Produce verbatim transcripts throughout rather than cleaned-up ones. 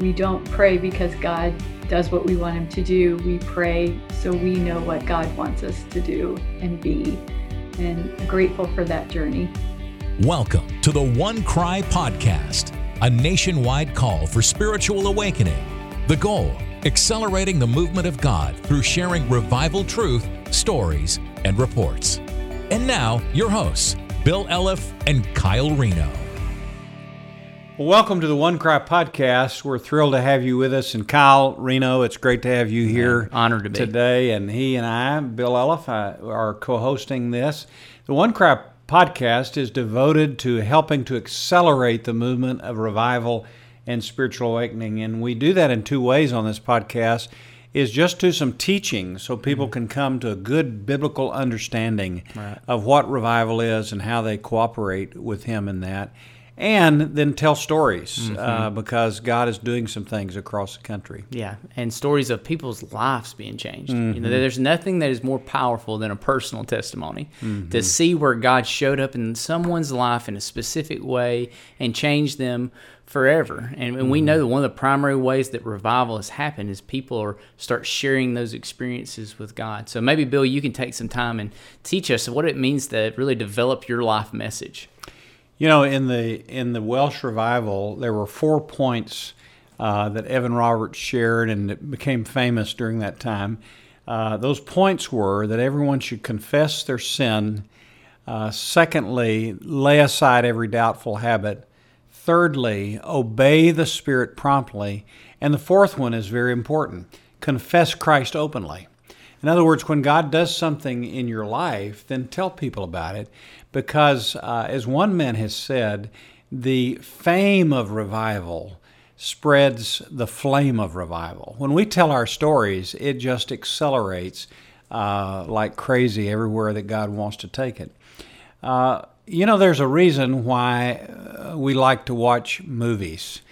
We don't pray because God does what we want him to do. We pray so we know what God wants us to do and be, and grateful for that journey. Welcome to the One Cry Podcast, a nationwide call for spiritual awakening. The goal, accelerating the movement of God through sharing revival truth, stories, and reports. And now, your hosts, Bill Elliff and Kyle Reno. Welcome to the One Cry Podcast. We're thrilled to have you with us. And Kyle Reno, it's great to have you here. Honored to be today. And he and I, Bill Elliff, are co-hosting this. The One Cry Podcast is devoted to helping to accelerate the movement of revival and spiritual awakening. And we do that in two ways on this podcast, is just do some teaching so people can come to a good biblical understanding right. of what revival is and how they cooperate with him in that. And then tell stories, mm-hmm. uh, because God is doing some things across the country. Yeah, and stories of people's lives being changed. Mm-hmm. You know, there's nothing that is more powerful than a personal testimony, mm-hmm. to see where God showed up in someone's life in a specific way and changed them forever. And, and mm-hmm. we know that one of the primary ways that revival has happened is people are start sharing those experiences with God. So maybe, Bill, you can take some time and teach us what it means to really develop your life message. You know, in the in the Welsh Revival, there were four points uh, that Evan Roberts shared and became famous during that time. Uh, those points were that everyone should confess their sin. Uh, secondly, lay aside every doubtful habit. Thirdly, obey the Spirit promptly. And the fourth one is very important, confess Christ openly. In other words, when God does something in your life, then tell people about it, because uh, as one man has said, the fame of revival spreads the flame of revival. When we tell our stories, it just accelerates uh, like crazy everywhere that God wants to take it. Uh, you know, there's a reason why we like to watch movies.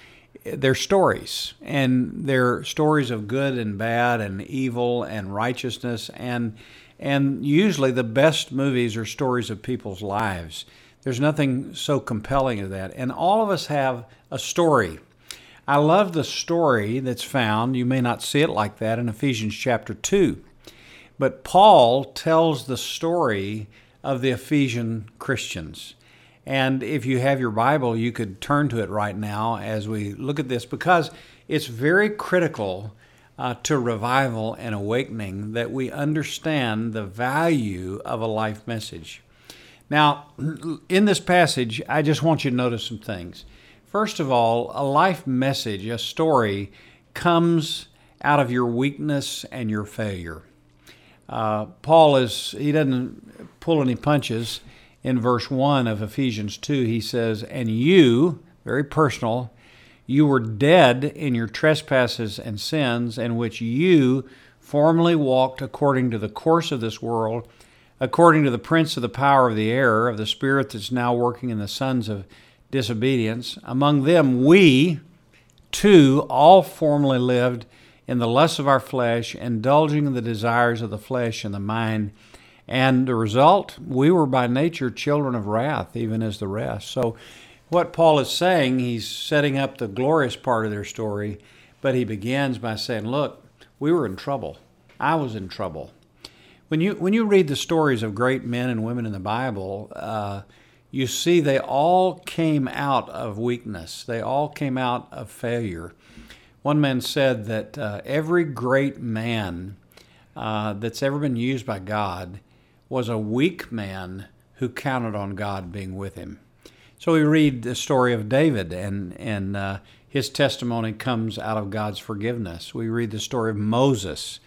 They're stories, and they're stories of good and bad and evil and righteousness, and and usually the best movies are stories of people's lives. There's nothing so compelling as that, and all of us have a story. I love the story that's found, you may not see it like that, in Ephesians chapter two, but Paul tells the story of the Ephesian Christians. And if you have your Bible, you could turn to it right now as we look at this, because it's very critical uh, to revival and awakening that we understand the value of a life message. Now, in this passage, I just want you to notice some things. First of all, a life message, a story, comes out of your weakness and your failure. Uh, Paul is, he doesn't pull any punches. In verse one of Ephesians two, he says, "And you," very personal, "you were dead in your trespasses and sins, in which you formerly walked according to the course of this world, according to the prince of the power of the air, of the spirit that's now working in the sons of disobedience. Among them we, too, all formerly lived in the lusts of our flesh, indulging in the desires of the flesh and the mind. And the result, we were by nature children of wrath, even as the rest." So what Paul is saying, he's setting up the glorious part of their story, but he begins by saying, look, we were in trouble. I was in trouble. When you when you read the stories of great men and women in the Bible, uh, you see they all came out of weakness. They all came out of failure. One man said that uh, every great man uh, that's ever been used by God was a weak man who counted on God being with him. So we read the story of David, and, and uh, his testimony comes out of God's forgiveness. We read the story of Moses.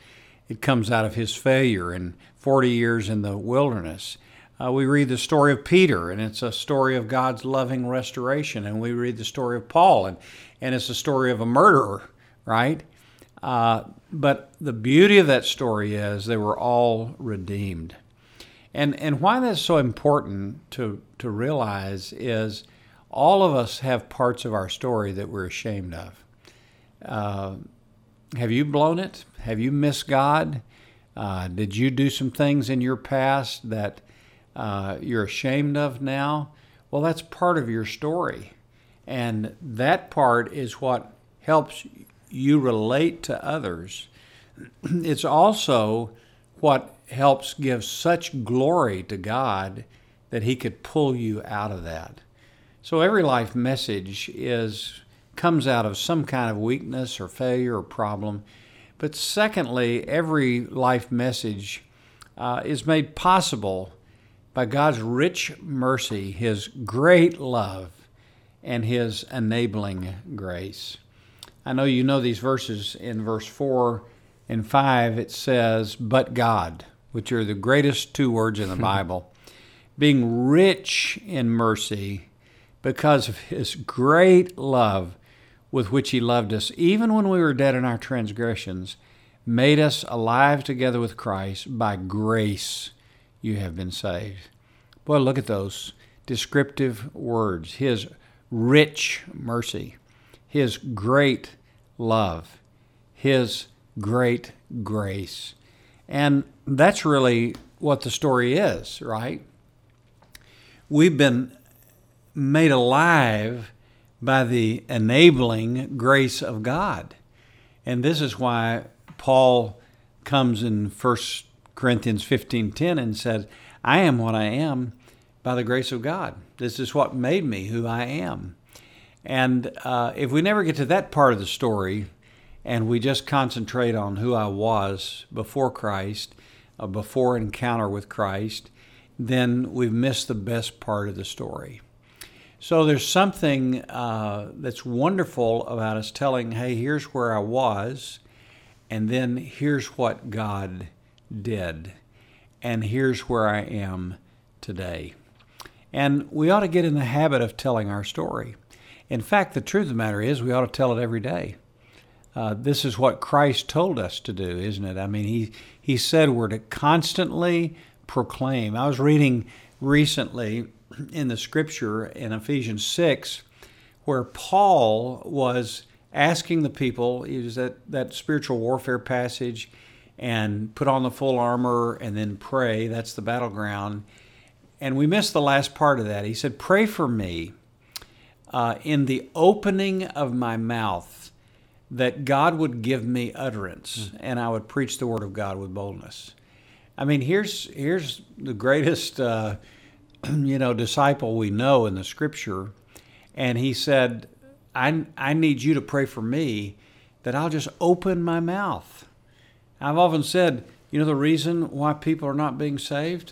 It comes out of his failure and forty years in the wilderness. Uh, we read the story of Peter, and it's a story of God's loving restoration. And we read the story of Paul, and, and it's a story of a murderer, right? Uh, but the beauty of that story is they were all redeemed. And and why that's so important to, to realize is all of us have parts of our story that we're ashamed of. Uh, have you blown it? Have you missed God? Uh, did you do some things in your past that uh, you're ashamed of now? Well, that's part of your story. And that part is what helps you relate to others. It's also what helps give such glory to God that He could pull you out of that. So every life message is comes out of some kind of weakness or failure or problem. But secondly, every life message uh, is made possible by God's rich mercy, His great love, and His enabling grace. I know you know these verses. In verse four and five, it says, "But God," which are the greatest two words in the Bible, "being rich in mercy because of His great love with which He loved us, even when we were dead in our transgressions, made us alive together with Christ. By grace you have been saved." Boy, look at those descriptive words. His rich mercy, His great love, His great grace. And that's really what the story is, right? We've been made alive by the enabling grace of God. And this is why Paul comes in First Corinthians fifteen ten and says, "I am what I am by the grace of God. This is what made me who I am." And uh, if we never get to that part of the story and we just concentrate on who I was before Christ, uh, before encounter with Christ, then we've missed the best part of the story. So there's something uh, that's wonderful about us telling, hey, here's where I was, and then here's what God did, and here's where I am today. And we ought to get in the habit of telling our story. In fact, the truth of the matter is we ought to tell it every day. Uh, this is what Christ told us to do, isn't it? I mean, he, he said we're to constantly proclaim. I was reading recently in the scripture in Ephesians six where Paul was asking the people, he was that, that spiritual warfare passage, and put on the full armor and then pray. That's the battleground. And we missed the last part of that. He said, "Pray for me uh, in the opening of my mouth that God would give me utterance, mm-hmm. and I would preach the word of God with boldness." I mean, here's here's the greatest, uh, you know, disciple we know in the Scripture, and he said, I, I need you to pray for me that I'll just open my mouth. I've often said, you know, the reason why people are not being saved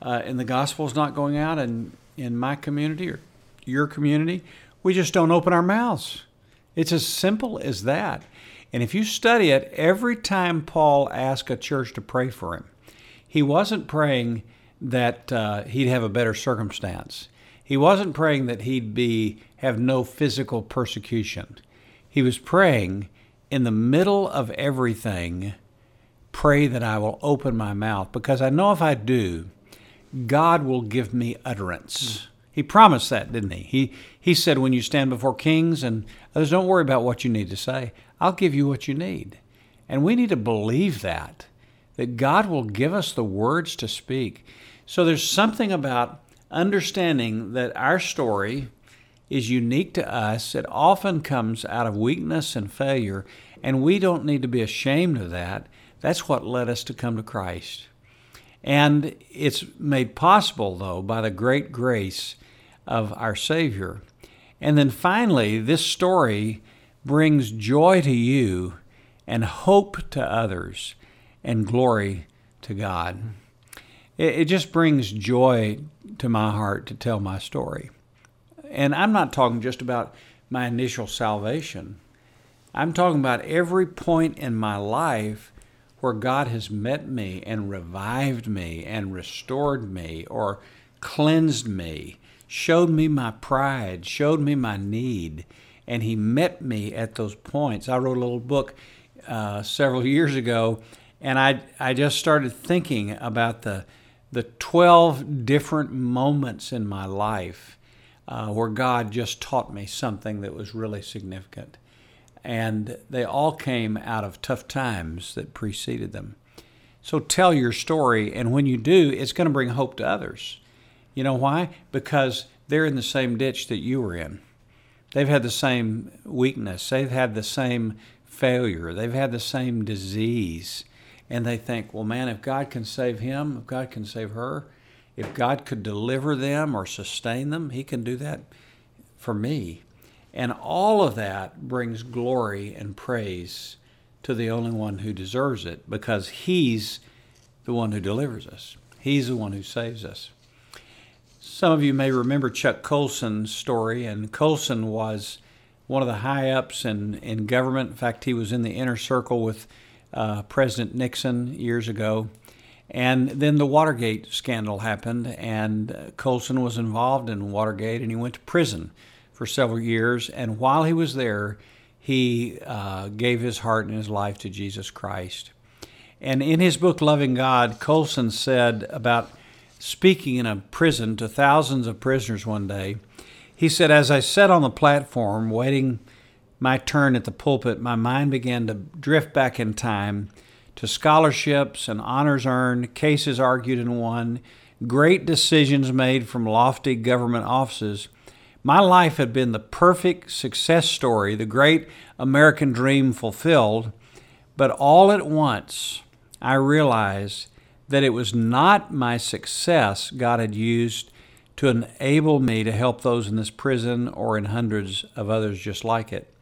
uh, and the gospel's not going out in, in my community or your community, we just don't open our mouths. It's as simple as that. And if you study it, every time Paul asked a church to pray for him, he wasn't praying that uh, he'd have a better circumstance. He wasn't praying that he'd be have no physical persecution. He was praying, in the middle of everything, pray that I will open my mouth, because I know if I do, God will give me utterance. Mm. He promised that, didn't he? He he said, when you stand before kings and others, don't worry about what you need to say. I'll give you what you need. And we need to believe that. that God will give us the words to speak. So there's something about understanding that our story is unique to us. It often comes out of weakness and failure, and we don't need to be ashamed of that. That's what led us to come to Christ. And it's made possible, though, by the great grace of our Savior. And then finally, this story brings joy to you and hope to others, and glory to God. It, it just brings joy to my heart to tell my story. And I'm not talking just about my initial salvation. I'm talking about every point in my life where God has met me and revived me and restored me or cleansed me, showed me my pride, showed me my need, and He met me at those points. I wrote a little book uh, several years ago, and I I just started thinking about the the twelve different moments in my life uh, where God just taught me something that was really significant. And they all came out of tough times that preceded them. So tell your story, and when you do, it's going to bring hope to others. You know why? Because they're in the same ditch that you were in. They've had the same weakness. They've had the same failure. They've had the same disease. And they think, well, man, if God can save him, if God can save her, if God could deliver them or sustain them, he can do that for me. And all of that brings glory and praise to the only one who deserves it, because he's the one who delivers us. He's the one who saves us. Some of you may remember Chuck Colson's story, and Colson was one of the high-ups in, in government. In fact, he was in the inner circle with uh, President Nixon years ago. And then the Watergate scandal happened, and Colson was involved in Watergate, and he went to prison for several years. And while he was there, he uh, gave his heart and his life to Jesus Christ. And in his book, Loving God, Colson said about speaking in a prison to thousands of prisoners one day, he said, "As I sat on the platform waiting my turn at the pulpit, my mind began to drift back in time to scholarships and honors earned, cases argued and won, great decisions made from lofty government offices. My life had been the perfect success story, the great American dream fulfilled, but all at once I realized that it was not my success God had used to enable me to help those in this prison or in hundreds of others just like it.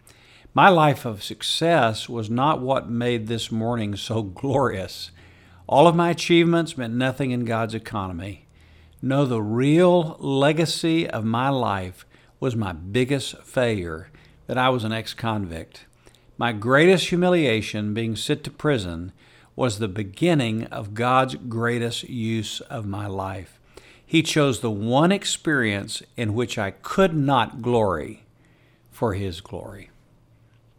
My life of success was not what made this morning so glorious. All of my achievements meant nothing in God's economy. No, the real legacy of my life was my biggest failure, that I was an ex-convict. My greatest humiliation, being sent to prison, was the beginning of God's greatest use of my life. He chose the one experience in which I could not glory for His glory."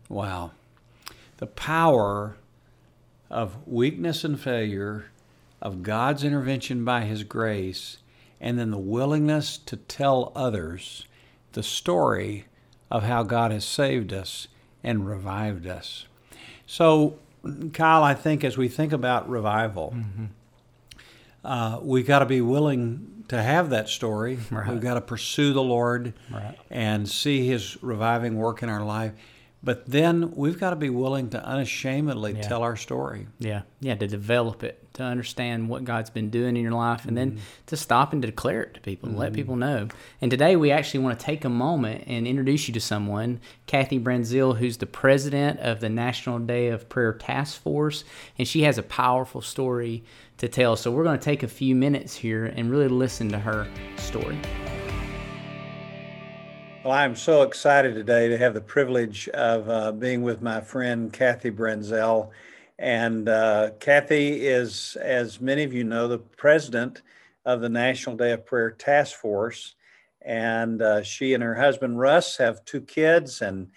Wow. The power of weakness and failure, of God's intervention by His grace, and then the willingness to tell others the story of how God has saved us and revived us. So, Kyle, I think as we think about revival, mm-hmm. uh, we've got to be willing to have that story. Right. We've got to pursue the Lord right. and see His reviving work in our life. But then we've got to be willing to unashamedly yeah. tell our story. Yeah, yeah, to develop it, to understand what God's been doing in your life, and mm-hmm. then to stop and to declare it to people, mm-hmm. let people know. And today we actually want to take a moment and introduce you to someone, Kathy Branzell, who's the president of the National Day of Prayer Task Force, and she has a powerful story to tell. So we're going to take a few minutes here and really listen to her story. Well, I'm so excited today to have the privilege of uh, being with my friend Kathy Branzell. And uh, Kathy is, as many of you know, the president of the National Day of Prayer Task Force. And uh, she and her husband, Russ, have two kids, and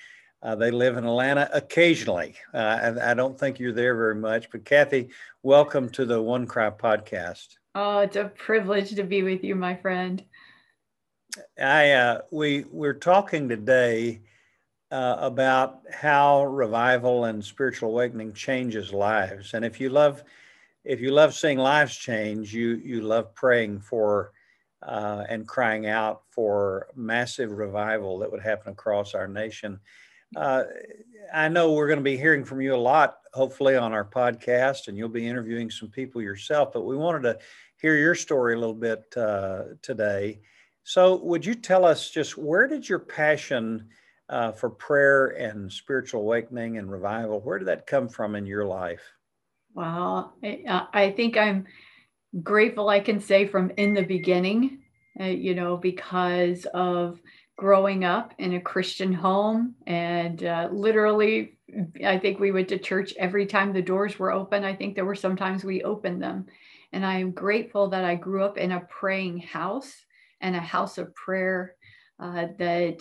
uh, they live in Atlanta occasionally. Uh, I, I don't think you're there very much, but Kathy, welcome to the One Cry Podcast. Oh, it's a privilege to be with you, my friend. I uh, we we're talking today uh, about how revival and spiritual awakening changes lives, and if you love if you love seeing lives change, you you love praying for uh, and crying out for massive revival that would happen across our nation. Uh, I know we're going to be hearing from you a lot, hopefully on our podcast, and you'll be interviewing some people yourself. But we wanted to hear your story a little bit uh, today. So would you tell us just where did your passion uh, for prayer and spiritual awakening and revival, where did that come from in your life? Well, I, I think I'm grateful I can say from in the beginning, uh, you know, because of growing up in a Christian home and uh, literally, I think we went to church every time the doors were open. I think there were sometimes we opened them. And I am grateful that I grew up in a praying house and a house of prayer, uh, that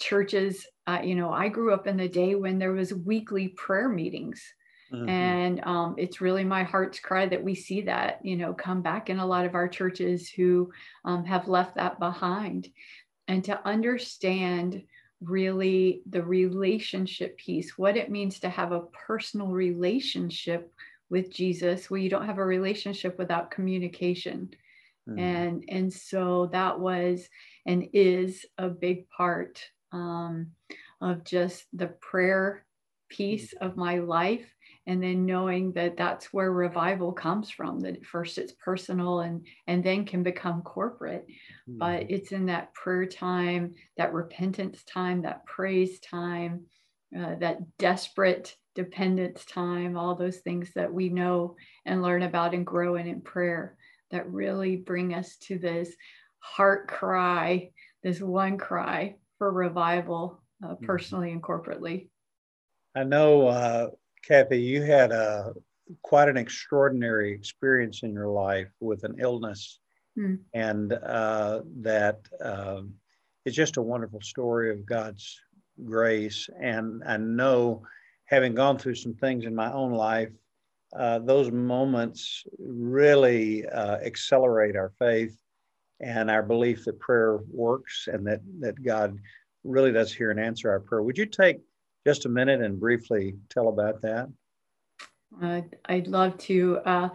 churches, uh, you know, I grew up in the day when there was weekly prayer meetings. Mm-hmm. And um, it's really my heart's cry that we see that, you know, come back in a lot of our churches who um, have left that behind. And to understand really the relationship piece, what it means to have a personal relationship with Jesus. Well, you don't have a relationship without communication. Mm-hmm. And and so that was and is a big part um, of just the prayer piece of my life. And then knowing that that's where revival comes from, that first it's personal and, and then can become corporate, mm-hmm. but it's in that prayer time, that repentance time, that praise time, uh, that desperate dependence time, all those things that we know and learn about and grow in in prayer that really bring us to this heart cry, this one cry for revival, uh, personally mm-hmm. and corporately. I know, uh, Kathy, you had a quite an extraordinary experience in your life with an illness, mm. and uh, that uh, it's just a wonderful story of God's grace. And I know, having gone through some things in my own life, uh, those moments really uh, accelerate our faith and our belief that prayer works and that that God really does hear and answer our prayer. Would you take just a minute and briefly tell about that? Uh, I'd love to. Uh,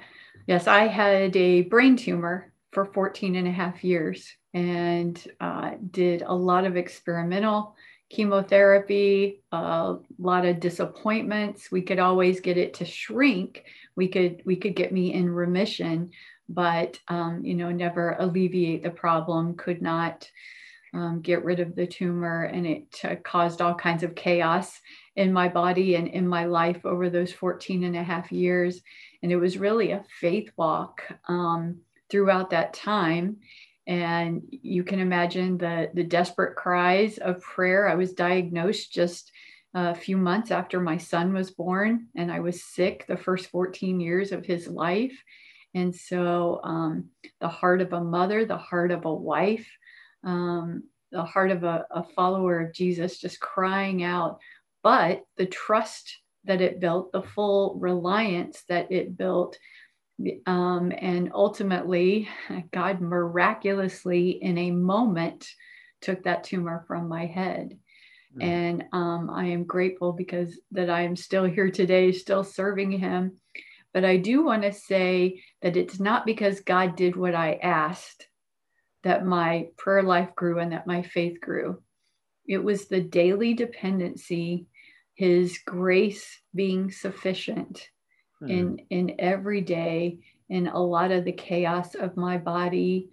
yes, I had a brain tumor for fourteen and a half years and uh, did a lot of experimental chemotherapy, a lot of disappointments. We could always get it to shrink. We could, we could get me in remission, but, um, you know, never alleviate the problem, could not Um, get rid of the tumor, and it uh, caused all kinds of chaos in my body and in my life over those fourteen and a half years. And it was really a faith walk um, throughout that time. And you can imagine the, the desperate cries of prayer. I was diagnosed just a few months after my son was born, and I was sick the first fourteen years of his life. And so um, the heart of a mother, the heart of a wife, Um, the heart of a, a follower of Jesus, just crying out, but the trust that it built, the full reliance that it built. Um, and ultimately, God miraculously in a moment took that tumor from my head. Mm-hmm. And um, I am grateful because that I am still here today, still serving him. But I do want to say that it's not because God did what I asked that my prayer life grew and that my faith grew. It was the daily dependency, his grace being sufficient mm. in, in every day, in a lot of the chaos of my body,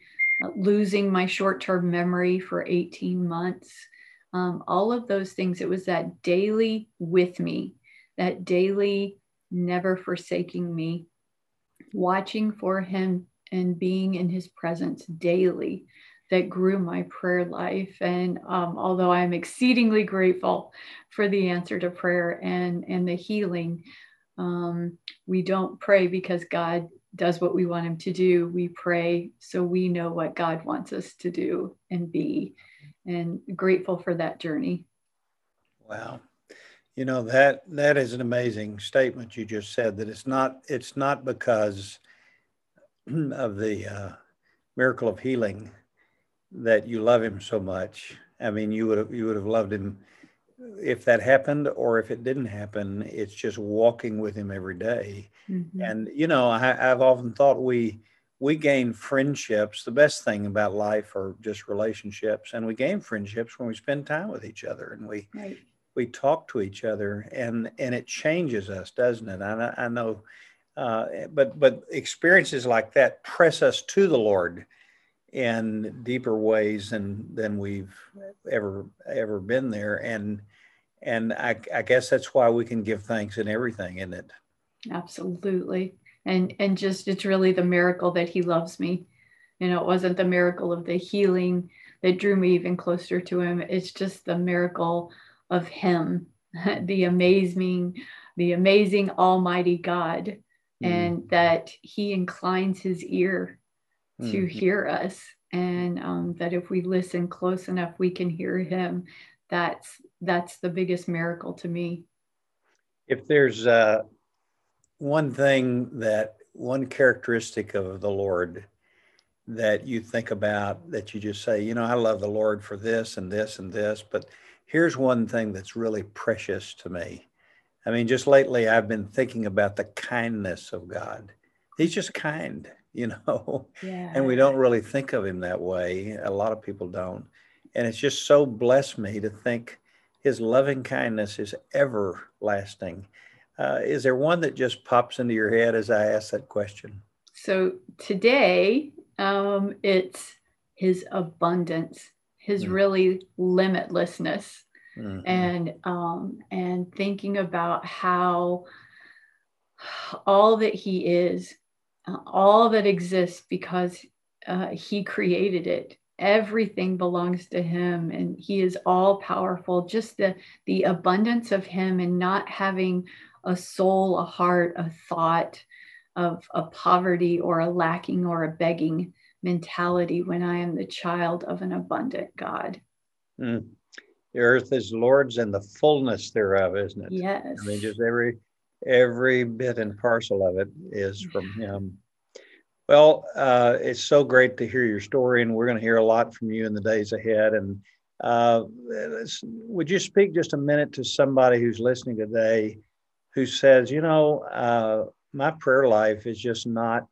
uh, losing my short-term memory for eighteen months, um, all of those things. It was that daily with me, that daily never forsaking me, watching for him and being in his presence daily that grew my prayer life. And um, although I'm exceedingly grateful for the answer to prayer and, and the healing, um, we don't pray because God does what we want him to do. We pray so we know what God wants us to do and be, and grateful for that journey. Wow. You know, that that is an amazing statement you just said, that it's not it's not because of the uh, miracle of healing that you love him so much. I mean, you would have, you would have loved him if that happened, or if it didn't happen, it's just walking with him every day. Mm-hmm. And, you know, I, I've often thought we, we gain friendships. The best thing about life are just relationships. And we gain friendships when we spend time with each other and we, right. we talk to each other, and, and it changes us, doesn't it? I, I know, Uh, but but experiences like that press us to the Lord in deeper ways than than we've ever ever been there, and and I, I guess that's why we can give thanks in everything, isn't it? Absolutely, and and just it's really the miracle that he loves me. You know, it wasn't the miracle of the healing that drew me even closer to him. It's just the miracle of him, the amazing, the amazing Almighty God. And that he inclines his ear to mm-hmm. hear us. And um, that if we listen close enough, we can hear him. That's that's the biggest miracle to me. If there's uh, one thing that, one characteristic of the Lord that you think about, that you just say, you know, I love the Lord for this and this and this, but here's one thing that's really precious to me. I mean, just lately, I've been thinking about the kindness of God. He's just kind, you know, yeah. and we don't really think of him that way. A lot of people don't. And it's just so blessed me to think his loving kindness is everlasting. Uh, is there one that just pops into your head as I ask that question? So today, um, it's his abundance, his mm. really limitlessness. Mm-hmm. And um, and thinking about how all that he is, uh, all that exists because uh, he created it. Everything belongs to him, and he is all powerful. Just the the abundance of him, and not having a soul, a heart, a thought of a poverty or a lacking or a begging mentality when I am the child of an abundant God. Mm. The earth is Lord's and the fullness thereof, isn't it? Yes. I mean, just every every bit and parcel of it is from him. Well, uh, it's so great to hear your story, and we're going to hear a lot from you in the days ahead. And uh, would you speak just a minute to somebody who's listening today who says, you know, uh, my prayer life is just not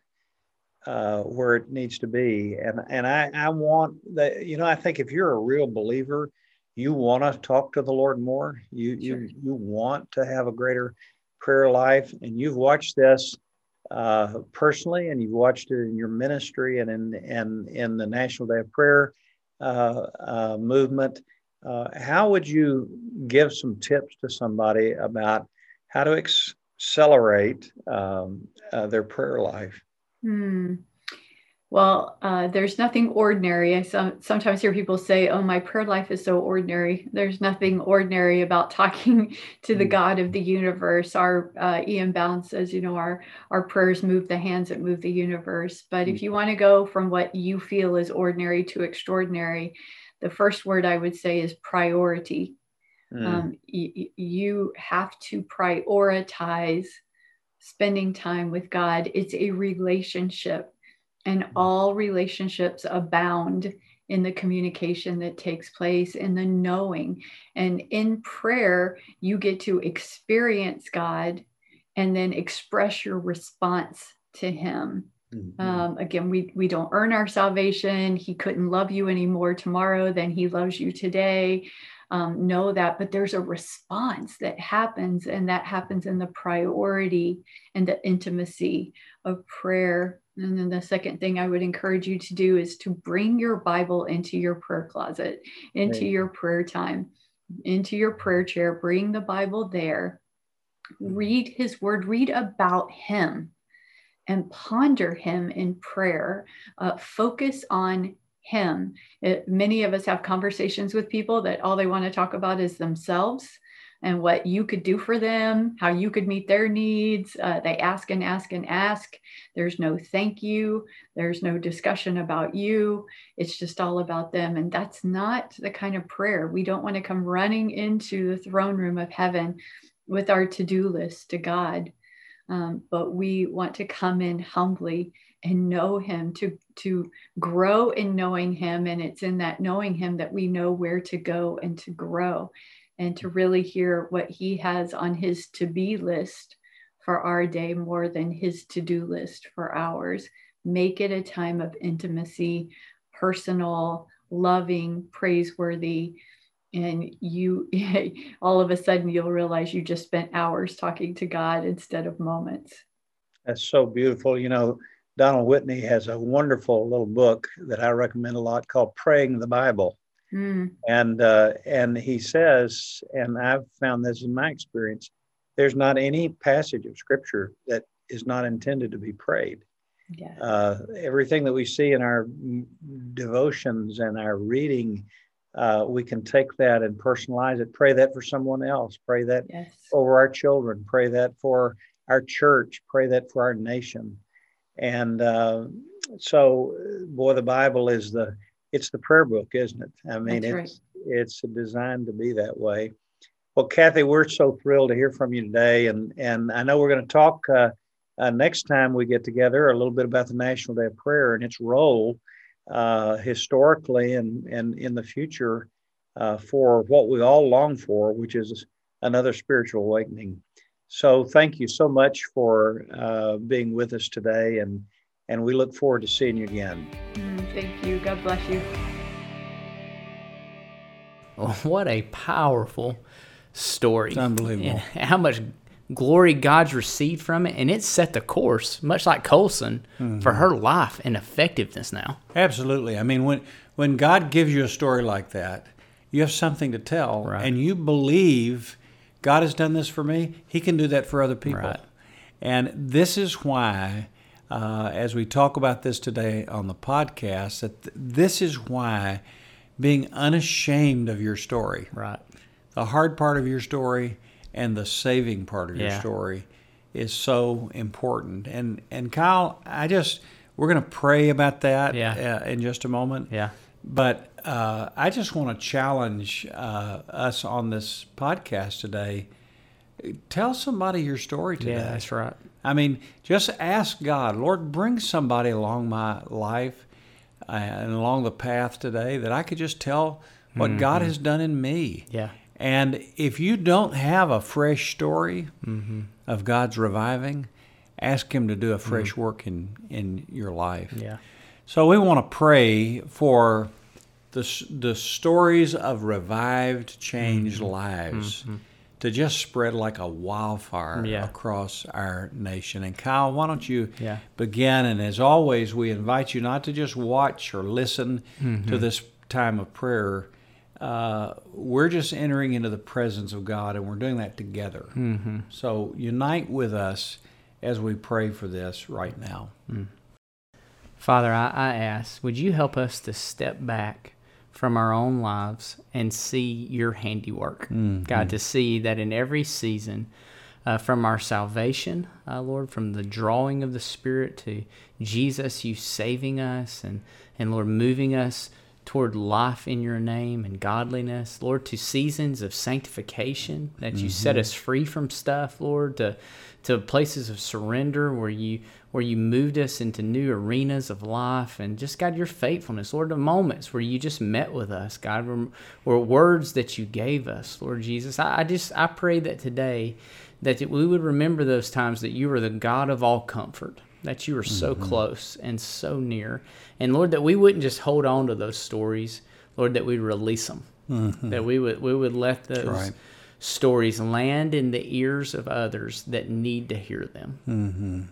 uh, where it needs to be. And, and I, I want that, you know, I think if you're a real believer, you want to talk to the Lord more. You, sure. you you want to have a greater prayer life. And you've watched this uh, personally, and you've watched it in your ministry and in and in the National Day of Prayer uh, uh, movement. Uh, how would you give some tips to somebody about how to ex- accelerate um, uh, their prayer life? Hmm. Well, uh, there's nothing ordinary. I some, sometimes hear people say, oh, my prayer life is so ordinary. There's nothing ordinary about talking to the God of the universe. Our uh, E M. Bounds says, you know, our, our prayers move the hands that move the universe. But if you want to go from what you feel is ordinary to extraordinary, the first word I would say is priority. Mm. Um, y- you have to prioritize spending time with God. It's a relationship. And all relationships abound in the communication that takes place, in the knowing. And in prayer, you get to experience God and then express your response to him. Mm-hmm. Um, again, we, we don't earn our salvation. He couldn't love you any more tomorrow than he loves you today. Um, know that, but there's a response that happens, and that happens in the priority and the intimacy of prayer. And then the second thing I would encourage you to do is to bring your Bible into your prayer closet, into Amen. Your prayer time, into your prayer chair. Bring the Bible there. Read his word. Read about him and ponder him in prayer. Uh, focus on him. It, many of us have conversations with people that all they want to talk about is themselves and what you could do for them, how you could meet their needs. Uh, they ask and ask and ask. There's no thank you. There's no discussion about you. It's just all about them. And that's not the kind of prayer. We don't want to come running into the throne room of heaven with our to-do list to God. Um, but we want to come in humbly and know him, to, to grow in knowing him. And it's in that knowing him that we know where to go and to grow, and to really hear what he has on his to-be list for our day more than his to-do list for ours. Make it a time of intimacy, personal, loving, praiseworthy, and you, all of a sudden you'll realize you just spent hours talking to God instead of moments. That's so beautiful. You know, Donald Whitney has a wonderful little book that I recommend a lot called Praying the Bible. Mm. And uh, and he says, and I've found this in my experience, there's not any passage of Scripture that is not intended to be prayed. Yeah. Uh, everything that we see in our devotions and our reading, uh, we can take that and personalize it. Pray that for someone else. Pray that yes. over our children. Pray that for our church. Pray that for our nation. And uh, so, boy, the Bible is the It's the prayer book, isn't it? I mean, That's it's right. it's designed to be that way. Well, Kathy, we're so thrilled to hear from you today. And, and I know we're going to talk uh, uh, next time we get together a little bit about the National Day of Prayer and its role uh, historically and, and in the future uh, for what we all long for, which is another spiritual awakening. So thank you so much for uh, being with us today. And, and we look forward to seeing you again. Thank you. God bless you. What a powerful story. It's unbelievable. And how much glory God's received from it, and it set the course, much like Colson, mm-hmm. for her life and effectiveness now. Absolutely. I mean, when when God gives you a story like that, you have something to tell, right. and you believe God has done this for me, He can do that for other people. Right. And this is why, uh, as we talk about this today on the podcast, that th- this is why being unashamed of your story, right, the hard part of your story and the saving part of yeah. your story is so important. And and Kyle, I just we're going to pray about that yeah. uh, in just a moment. Yeah. But uh, I just want to challenge uh, us on this podcast today. Tell somebody your story today. Yeah, that's right. I mean, just ask God, Lord, bring somebody along my life and along the path today that I could just tell what mm-hmm. God has done in me. Yeah. And if you don't have a fresh story mm-hmm. of God's reviving, ask Him to do a fresh mm-hmm. work in, in your life. Yeah. So we want to pray for the, the stories of revived, changed mm-hmm. lives mm-hmm. to just spread like a wildfire yeah. across our nation. And Kyle, why don't you yeah. begin? And as always, we invite you not to just watch or listen mm-hmm. to this time of prayer. Uh, we're just entering into the presence of God, and we're doing that together. Mm-hmm. So unite with us as we pray for this right now. Mm. Father, I, I ask, would you help us to step back from our own lives and see your handiwork? Mm-hmm. God, to see that in every season, uh, from our salvation, uh, Lord, from the drawing of the Spirit to Jesus, you saving us, and, and Lord, moving us toward life in your name and godliness, Lord, to seasons of sanctification, that you mm-hmm. set us free from stuff, Lord, to to places of surrender where you where you moved us into new arenas of life, and just, God, your faithfulness, Lord, to moments where you just met with us, God, or words that you gave us, Lord Jesus. I, I just, I pray that today that we would remember those times that you are the God of all comfort, that you are so mm-hmm. close and so near. And Lord, that we wouldn't just hold on to those stories, Lord, that we release them, mm-hmm. that we would we would let those right. stories land in the ears of others that need to hear them. Mm-hmm.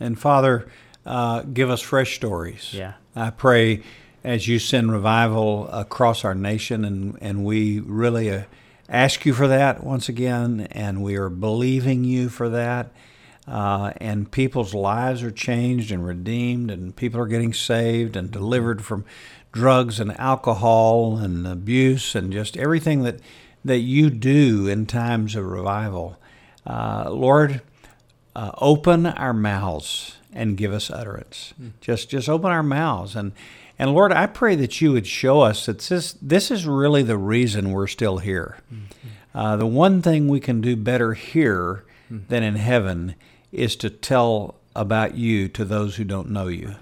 And Father, uh, give us fresh stories. Yeah, I pray as you send revival across our nation, and, and we really uh, ask you for that once again, and we are believing you for that. Uh, and people's lives are changed and redeemed, and people are getting saved and delivered from drugs and alcohol and abuse and just everything that, that you do in times of revival. Uh, Lord, uh, open our mouths and give us utterance. Mm. Just just open our mouths. And, and Lord, I pray that you would show us that this, this is really the reason we're still here. Mm-hmm. Uh, the one thing we can do better here mm-hmm. than in heaven is to tell about you to those who don't know you.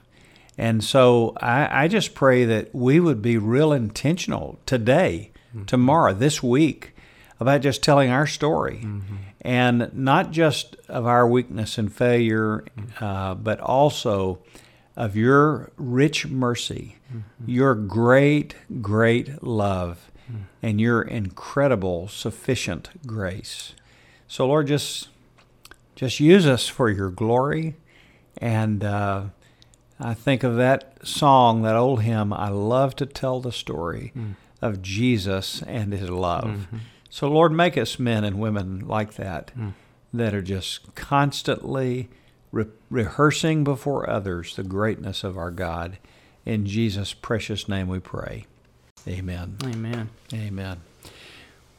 And so I, I just pray that we would be real intentional today, mm-hmm. tomorrow, this week, about just telling our story. Mm-hmm. And not just of our weakness and failure, mm-hmm. uh, but also of your rich mercy, mm-hmm. your great, great love, mm-hmm. and your incredible, sufficient grace. So, Lord, just... Just use us for your glory. And uh, I think of that song, that old hymn, I love to tell the story mm. of Jesus and his love. Mm-hmm. So, Lord, make us men and women like that, mm. that are just constantly re- rehearsing before others the greatness of our God. In Jesus' precious name we pray. Amen. Amen. Amen.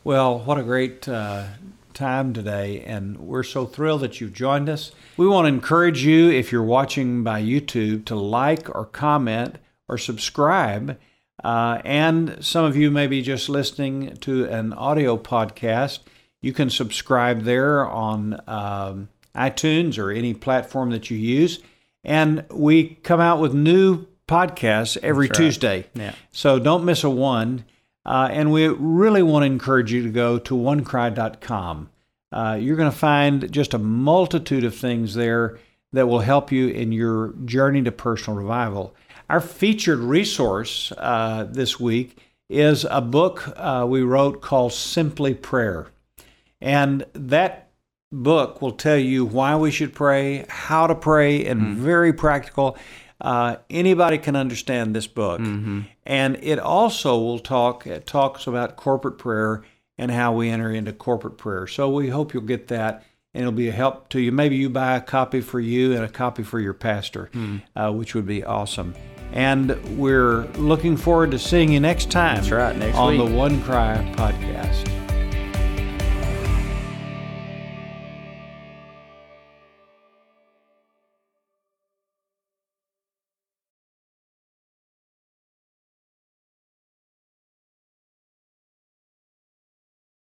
Well, what a great... Uh, time today, and we're so thrilled that you've joined us. We want to encourage you, if you're watching by YouTube, to like or comment or subscribe. Uh, and some of you may be just listening to an audio podcast. You can subscribe there on um, iTunes or any platform that you use. And we come out with new podcasts every That's right. Tuesday. Yeah. So don't miss a one. Uh, and we really want to encourage you to go to one cry dot com. Uh, you're going to find just a multitude of things there that will help you in your journey to personal revival. Our featured resource uh, this week is a book uh, we wrote called Simply Prayer. And that book will tell you why we should pray, how to pray, and mm-hmm. very practical. Uh, anybody can understand this book. Mm-hmm. And it also will talk, it talks about corporate prayer and how we enter into corporate prayer. So we hope you'll get that, and it'll be a help to you. Maybe you buy a copy for you and a copy for your pastor, mm. uh, which would be awesome. And we're looking forward to seeing you next time. That's right, next on week. The One Cry Podcast.